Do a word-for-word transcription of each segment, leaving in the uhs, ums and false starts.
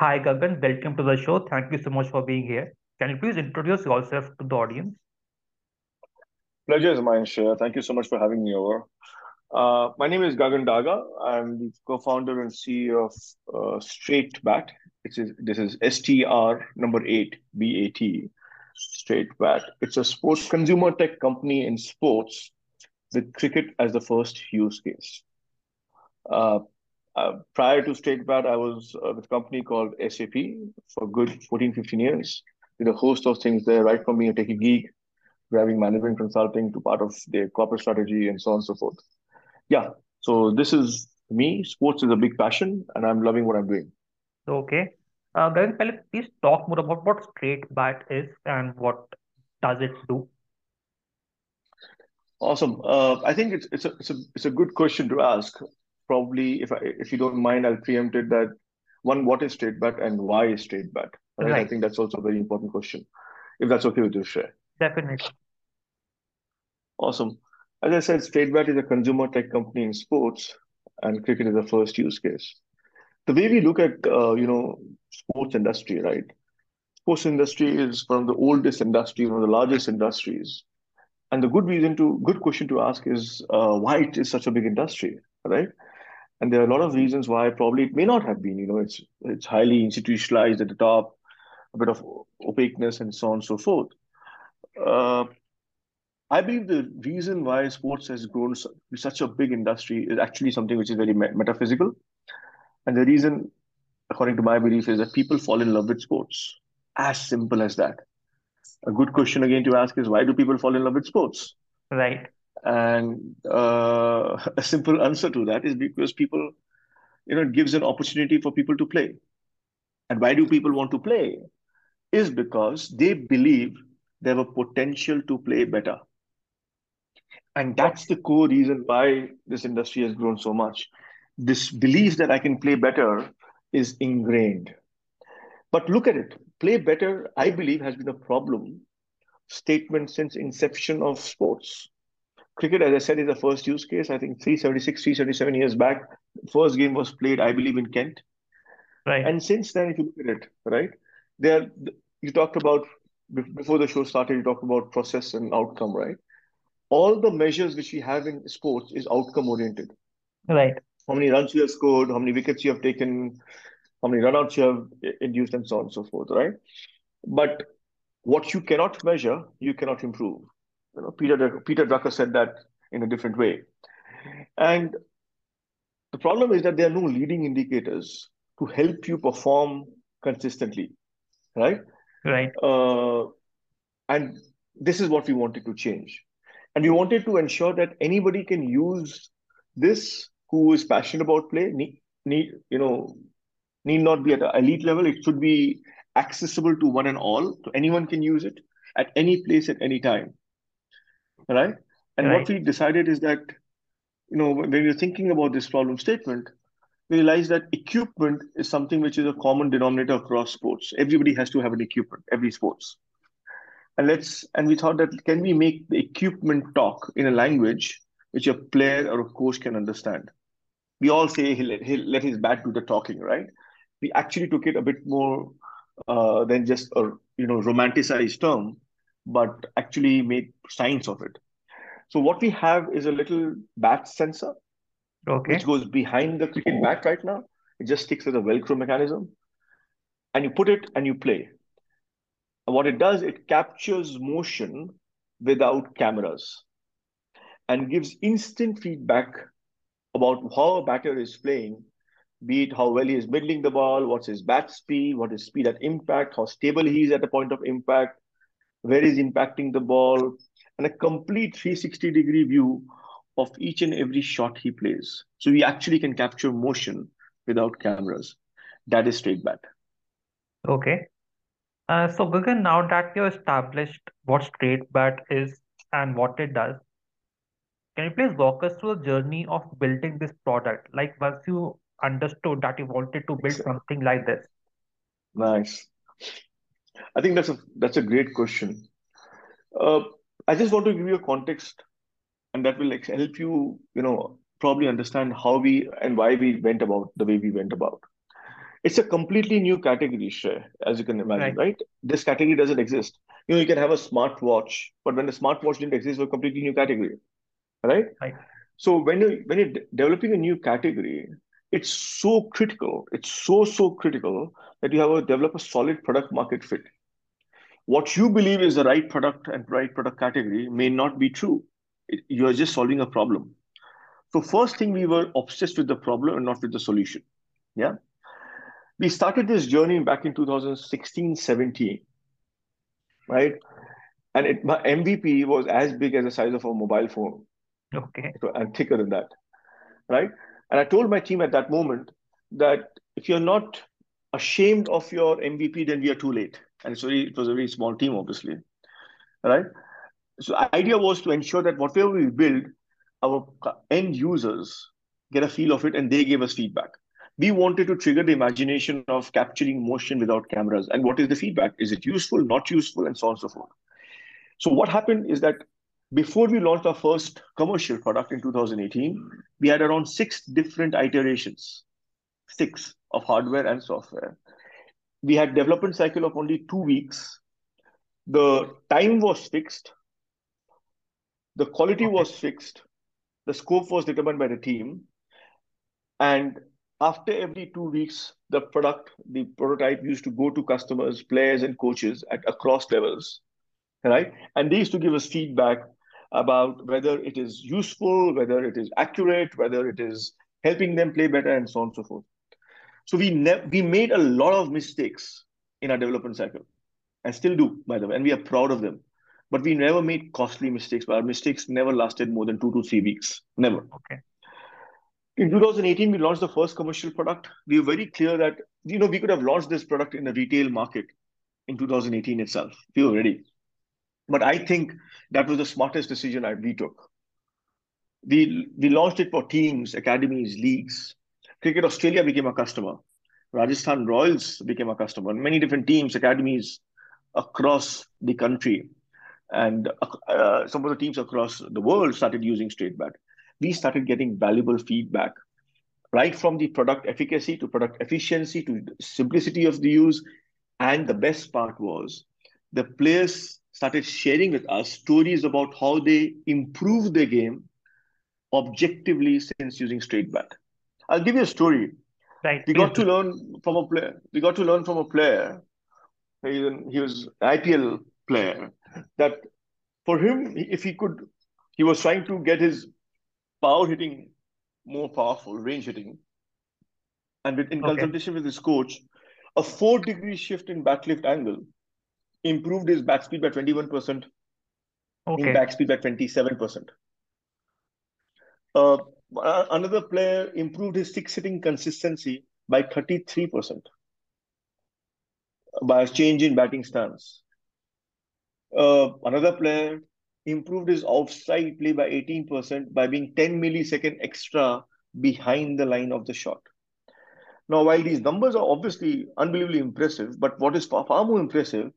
Hi Gagan, welcome to the show. Thank you so much for being here. Can you please introduce yourself to the audience? Pleasure is mine, Shreya. Thank you so much for having me over. Uh, my name is Gagan Daga. I'm the co-founder and C E O of uh, Straight Bat. It's a, this is S T R number eight, B A T, Straight Bat. It's a sports consumer tech company in sports with cricket as the first use case. Uh, uh, prior to Straight Bat, I was uh, with a company called S A P for good fourteen, fifteen years. Did a host of things there, right from being a techie geek, grabbing management consulting to part of their corporate strategy and so on and so forth. Yeah, so this is me. Sports is a big passion and I'm loving what I'm doing. Okay. Uh, Gagan, please talk more about what Straight Bat is and what does it do? Awesome. Uh, I think it's it's a, it's a it's a good question to ask. Probably, if I, if you don't mind, I'll preempt it that one, what is Straight Bat and why is Straight Bat? Right? Right. I think that's also a very important question, if that's okay with you, Shreya. Definitely. Awesome. As I said, Straight Bat is a consumer tech company in sports, and cricket is the first use case. The way we look at, uh, you know, sports industry, right? Sports industry is one of the oldest industries, one of the largest industries. And the good reason to, good question to ask is uh, why it is such a big industry, right? And there are a lot of reasons why probably it may not have been, you know, it's, it's highly institutionalized at the top, a bit of opaqueness and so on and so forth. Uh, I believe the reason why sports has grown to such a big industry is actually something which is very metaphysical. And the reason, according to my belief, is that people fall in love with sports. As simple as that. A good question again to ask is, why do people fall in love with sports? Right. And uh, a simple answer to that is because people, you know, it gives an opportunity for people to play. And why do people want to play? Is because they believe they have a potential to play better. And that's the core reason why this industry has grown so much. This belief that I can play better is ingrained. But look at it. Play better, I believe, has been a problem statement since inception of sports. Cricket, as I said, is the first use case. I think three seventy-six, three seventy-seven years back, first game was played, I believe, in Kent. Right. And since then, if you look at it, right, there you talked about, before the show started, you talked about process and outcome, right? All the measures which we have in sports is outcome-oriented. Right. How many runs you have scored, how many wickets you have taken, how many runouts you have induced, and so on and so forth, right? But what you cannot measure, you cannot improve. You know, Peter, Peter Drucker said that in a different way. And the problem is that there are no leading indicators to help you perform consistently, right? Right. Uh, and this is what we wanted to change. And we wanted to ensure that anybody can use this who is passionate about play, need, need, you know, need not be at an elite level. It should be accessible to one and all. So anyone can use it at any place, at any time. Right? And right. What we decided is that, you know, when you're thinking about this problem statement, we realize that equipment is something which is a common denominator across sports. Everybody has to have an equipment, every sports. And let's, and we thought that, can we make the equipment talk in a language which a player or a coach can understand? We all say he'll, he'll let his bat do the talking, right? We actually took it a bit more uh, than just a, you know, romanticized term, but actually made science of it. So what we have is a little bat sensor, okay, which goes behind the cricket bat right now. It just sticks with a Velcro mechanism. And you put it and you play. And what it does, it captures motion without cameras and gives instant feedback about how a batter is playing, be it how well he is middling the ball, what's his bat speed, what is speed at impact, how stable he is at the point of impact, where he's impacting the ball, and a complete three sixty degree view of each and every shot he plays. So we actually can capture motion without cameras. That is Straight Bat. Okay. Uh, so Gagan, now that you established what Straight Bat is and what it does, can you please walk us through the journey of building this product? Like once you understood that you wanted to build something like this. Nice. I think that's a, that's a great question. Uh, I just want to give you a context and that will help you, you know, probably understand how we and why we went about the way we went about. It's a completely new category, Shrey, as you can imagine, right. right? This category doesn't exist. You know, you can have a smartwatch, but when the smartwatch didn't exist, it was a completely new category, right? Right. So when you when you're developing a new category, it's so critical. It's so so critical that you have to develop a solid product market fit. What you believe is the right product and right product category may not be true. It, you're just solving a problem. So first thing, we were obsessed with the problem and not with the solution. Yeah. We started this journey back in two thousand sixteen seventeen, right? And it, my M V P was as big as the size of a mobile phone. Okay. So, and thicker than that, right? And I told my team at that moment that if you're not ashamed of your M V P, then we are too late. And so it was a very small team, obviously, right? So the idea was to ensure that whatever we build, our end users get a feel of it and they gave us feedback. We wanted to trigger the imagination of capturing motion without cameras. And what is the feedback? Is it useful, not useful, and so on and so forth. So what happened is that before we launched our first commercial product in two thousand eighteen, we had around six different iterations, six of hardware and software. We had development cycle of only two weeks. The time was fixed. The quality okay. was fixed. The scope was determined by the team. And after every two weeks, the product, the prototype used to go to customers, players, and coaches at across levels, right? And they used to give us feedback about whether it is useful, whether it is accurate, whether it is helping them play better, and so on and so forth. So we we made a lot of mistakes in our development cycle, and still do, by the way, and we are proud of them. But we never made costly mistakes. But our mistakes never lasted more than two to three weeks, never. Okay. In two thousand eighteen, we launched the first commercial product. We were very clear that, you know, we could have launched this product in the retail market in two thousand eighteen itself. We were ready. But I think that was the smartest decision I, we took. We, we launched it for teams, academies, leagues. Cricket Australia became a customer. Rajasthan Royals became a customer. Many different teams, academies across the country. And uh, some of the teams across the world started using Straight Bat. We started getting valuable feedback, right from the product efficacy to product efficiency to simplicity of the use. And the best part was the players started sharing with us stories about how they improved their game objectively since using Straight Bat. I'll give you a story. Right. We got to learn from a player. We got to learn from a player. He was an I P L player that for him, if he could, he was trying to get his power hitting more powerful, range hitting. And with, in okay. consultation with his coach, a four degree shift in bat lift angle improved his bat speed by twenty-one percent, okay. in back speed by twenty-seven percent. Uh, another player improved his six hitting consistency by thirty-three percent by a change in batting stance. Uh, another player improved his outside play by eighteen percent by being ten milliseconds extra behind the line of the shot. Now, while these numbers are obviously unbelievably impressive, but what is far, far more impressive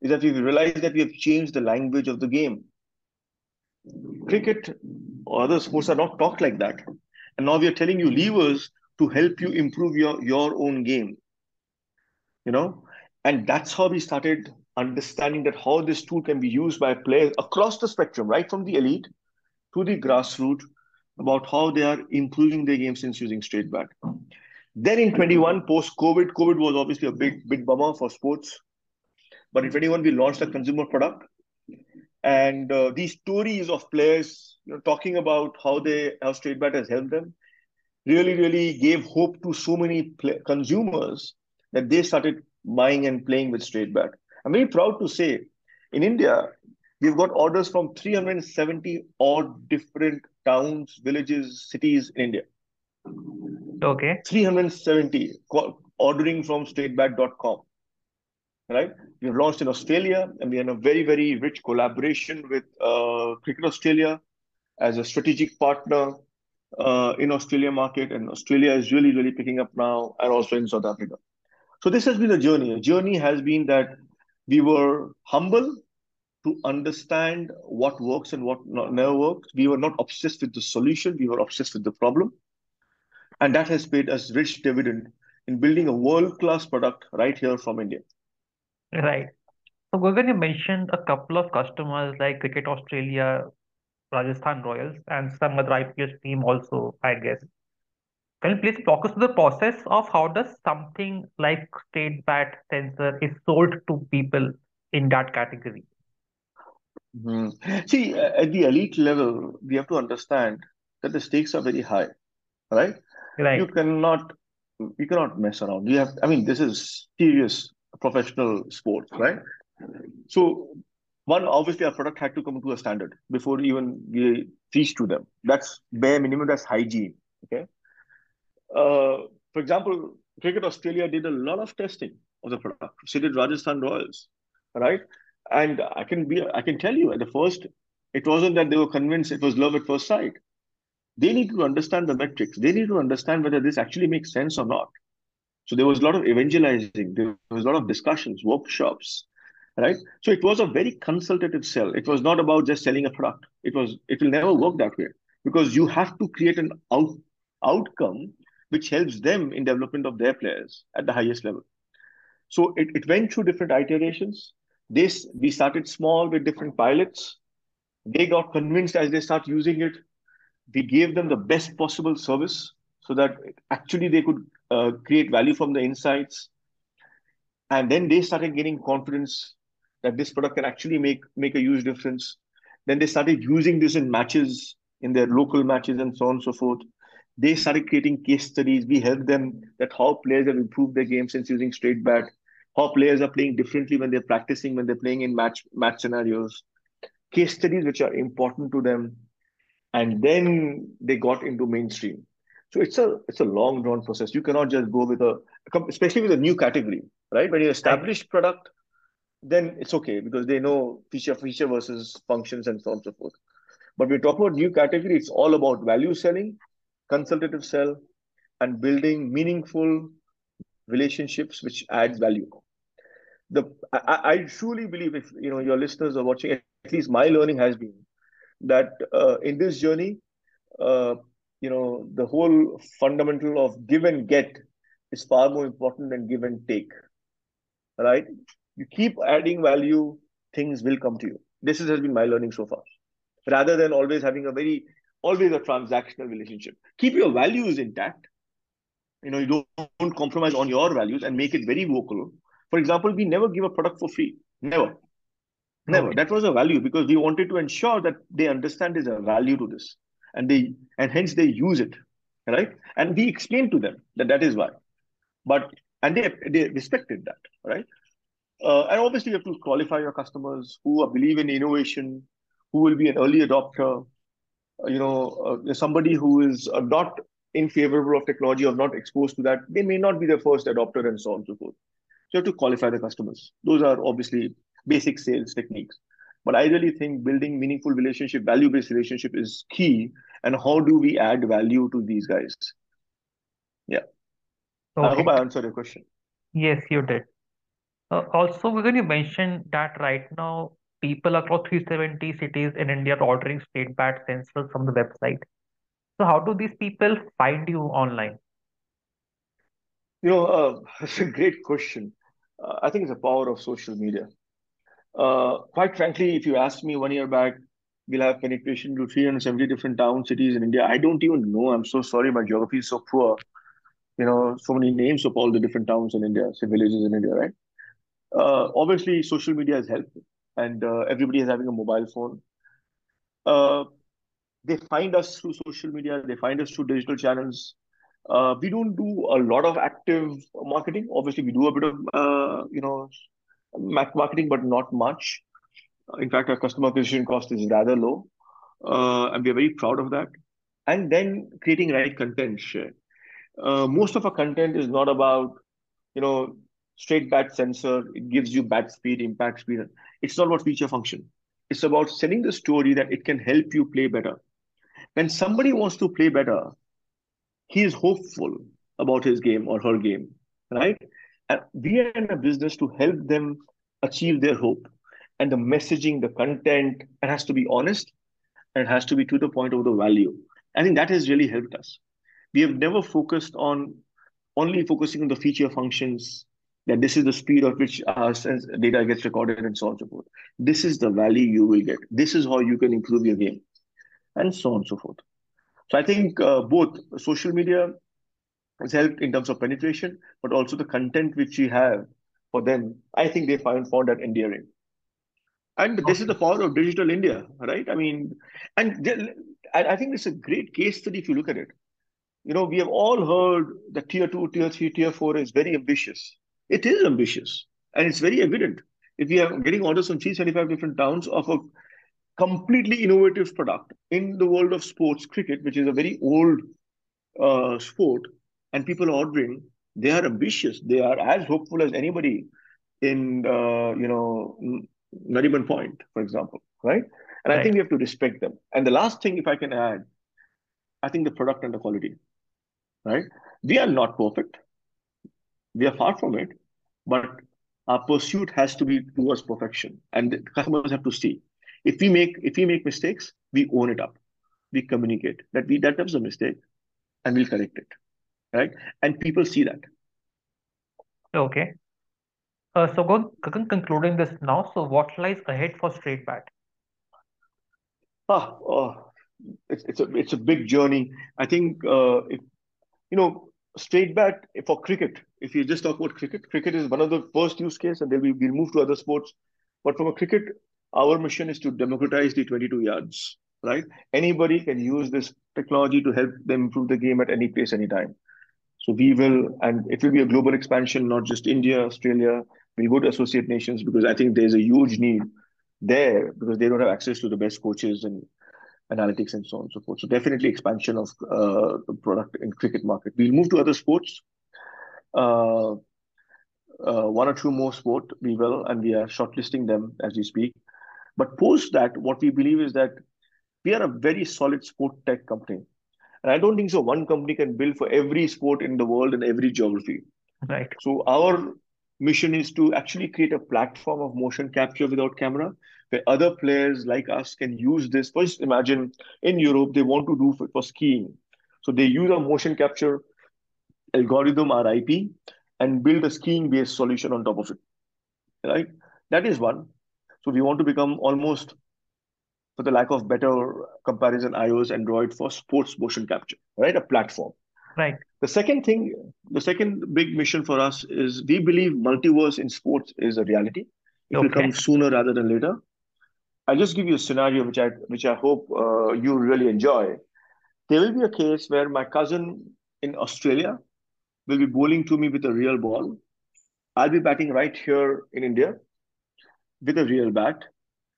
is that we've realized that we have changed the language of the game. Cricket or other sports are not talked like that. And now we are telling you levers to help you improve your, your own game. You know, and that's how we started understanding that how this tool can be used by players across the spectrum, right from the elite to the grassroots, about how they are improving their game since using Straight Bat. Then in twenty-one, post-COVID, COVID was obviously a big, big bummer for sports. But in twenty-one, we launched a consumer product. And uh, these stories of players, you know, talking about how they how Straight Bat has helped them really, really gave hope to so many consumers that they started buying and playing with Straight Bat. I'm very proud to say, in India, we've got orders from three hundred seventy odd different towns, villages, cities in India. Okay. three hundred seventy ordering from straight bat dot com. Right? We've launched in Australia, and we have a very, very rich collaboration with uh, Cricket Australia as a strategic partner uh, in Australia market. And Australia is really, really picking up now, and also in South Africa. So this has been a journey. A journey has been that we were humble to understand what works and what not, never works. We were not obsessed with the solution. We were obsessed with the problem. And that has paid us rich dividend in building a world-class product right here from India. Right. So Gagan, you mentioned a couple of customers like Cricket Australia, Rajasthan Royals, and some other I P L team also, I guess. Can you please talk us through the process of how does something like Straight Bat sensor is sold to people in that category? Mm-hmm. See, at the elite level, we have to understand that the stakes are very high, right? Right. You cannot, you cannot mess around. You have, I mean, this is serious professional sport, right? So, one, obviously, our product had to come to a standard before even we teach to them. That's bare minimum. That's hygiene. Okay. Uh, for example, Cricket Australia did a lot of testing of the product. So did Rajasthan Royals, right? And I can be, I can tell you, at the first, it wasn't that they were convinced it was love at first sight. They need to understand the metrics. They need to understand whether this actually makes sense or not. So there was a lot of evangelizing. There was a lot of discussions, workshops, right? So it was a very consultative sell. It was not about just selling a product. It was, it will never work that way, because you have to create an out, outcome which helps them in development of their players at the highest level. So it, it went through different iterations. This, we started small with different pilots. They got convinced as they start using it. We gave them the best possible service so that actually they could uh, create value from the insights. And then they started gaining confidence that this product can actually make, make a huge difference. Then they started using this in matches, in their local matches and so on and so forth. They started creating case studies. We helped them that how players have improved their game since using Straight Bat, how players are playing differently when they're practicing, when they're playing in match match scenarios, case studies which are important to them. And then they got into mainstream. So it's a it's a long drawn process. You cannot just go with a, especially with a new category, right? When you establish product, then it's okay because they know feature feature versus functions and so on and so forth. But we talk about new category, it's all about value selling, consultative sell, and building meaningful relationships which adds value. The I, I truly believe, if you know your listeners are watching, at least my learning has been that uh, in this journey, uh, you know, the whole fundamental of give and get is far more important than give and take. Right? You keep adding value, things will come to you. This has been my learning so far. Rather than always having a very Always a transactional relationship. Keep your values intact. You know, you don't, don't compromise on your values and make it very vocal. For example, we never give a product for free. Never. Never. Okay. That was a value because we wanted to ensure that they understand there's a value to this. And they and hence they use it. Right? And we explained to them that that is why. But, and they, they respected that. Right? Uh, and obviously, you have to qualify your customers who believe in innovation, who will be an early adopter, you know, uh, somebody who is uh, not in favor of technology or not exposed to that, they may not be the first adopter and so on and so forth. So you have to qualify the customers. Those are obviously basic sales techniques. But I really think building meaningful relationship, value-based relationship is key. And how do we add value to these guys? Yeah. Okay. I hope I answered your question. Yes, you did. Uh, also, Gagan, you mentioned that right now, people across three hundred seventy cities in India are ordering Straight Bat sensors from the website. So how do these people find you online? You know, uh, that's a great question. Uh, I think it's the power of social media. Uh, quite frankly, if you asked me one year back, we'll have penetration to three hundred seventy different town cities in India. I don't even know. I'm so sorry. My geography is so poor. You know, so many names of all the different towns in India, say villages in India, right? Uh, obviously, social media has helped. And uh, everybody is having a mobile phone. Uh, they find us through social media. They find us through digital channels. Uh, we don't do a lot of active marketing. Obviously, we do a bit of, uh, you know, marketing, but not much. In fact, our customer acquisition cost is rather low. Uh, and we're very proud of that. And then creating right content. Uh, most of our content is not about, you know, Straight Bat sensor, it gives you bat speed, impact speed. It's not about feature function. It's about selling the story that it can help you play better. When somebody wants to play better, he is hopeful about his game or her game, right? And we are in a business to help them achieve their hope. And the messaging, the content, it has to be honest and it has to be to the point of the value. I think that has really helped us. We have never focused on only focusing on the feature functions, that this is the speed at which our data gets recorded and so on and so forth. This is the value you will get. This is how you can improve your game and so on and so forth. So I think uh, both social media has helped in terms of penetration, but also the content which you have for them, I think they find, found that endearing. And this is the power of digital India, right? I mean, and they, I think it's a great case study if you look at it. You know, we have all heard that tier two, tier three, tier four is very ambitious. It is ambitious, and it's very evident. If you are getting orders from three hundred seventy-five different towns of a completely innovative product in the world of sports cricket, which is a very old uh, sport, and people are ordering, they are ambitious. They are as hopeful as anybody in, uh, you know, Nariman Point, for example, right? And right. I think we have to respect them. And the last thing, if I can add, I think the product and the quality, right? We are not perfect. We are far from it, but our pursuit has to be towards perfection, and the customers have to see. If we make if we make mistakes, we own it up. We communicate that we that was a mistake, and we'll correct it, right? And people see that. Okay. Uh, so, Gagan, concluding this now. So, what lies ahead for Straight Bat? Ah, oh, it's it's a it's a big journey. I think uh, if you know. Straight Bat for cricket, if you just talk about cricket, cricket is one of the first use case, and then we will move to other sports. But from a cricket, our mission is to democratize the twenty-two yards, right? Anybody can use this technology to help them improve the game at any place, anytime. So we will, and it will be a global expansion, not just India, Australia. We would associate nations, because I think there's a huge need there, because they don't have access to the best coaches and analytics and so on and so forth. So definitely expansion of uh, the product in cricket market. We'll move to other sports. Uh, uh, one or two more sport we will, and we are shortlisting them as we speak. But post that, what we believe is that we are a very solid sport tech company. And I don't think so one company can build for every sport in the world and every geography. Right. So our mission is to actually create a platform of motion capture without camera, where other players like us can use this. First, imagine in Europe, they want to do for, for skiing. So they use a motion capture algorithm, our I P, and build a skiing-based solution on top of it, right? That is one. So we want to become almost, for the lack of better comparison, iOS, Android for sports motion capture, right? A platform. Right. The second thing, the second big mission for us is we believe multiverse in sports is a reality. It okay. will come sooner rather than later. I'll just give you a scenario which I which I hope uh, you really enjoy. There will be a case where my cousin in Australia will be bowling to me with a real ball. I'll be batting right here in India with a real bat.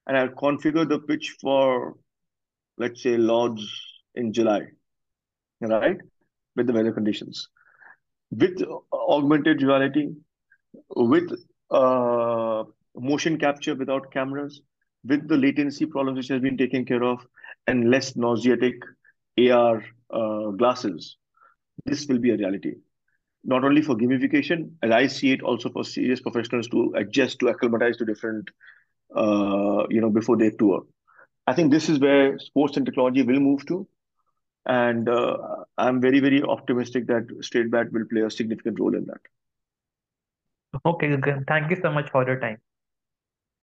And I'll configure the pitch for, let's say, Lords in July, right? With the weather conditions. With augmented reality, with uh, motion capture without cameras, with the latency problems which has been taken care of, and less nauseatic A R uh, glasses, this will be a reality. Not only for gamification, as I see it, also for serious professionals to adjust, to acclimatize to different, uh, you know, before they tour. I think this is where sports and technology will move to. And uh, I'm very, very optimistic that Straight Bat will play a significant role in that. Okay, thank you so much for your time.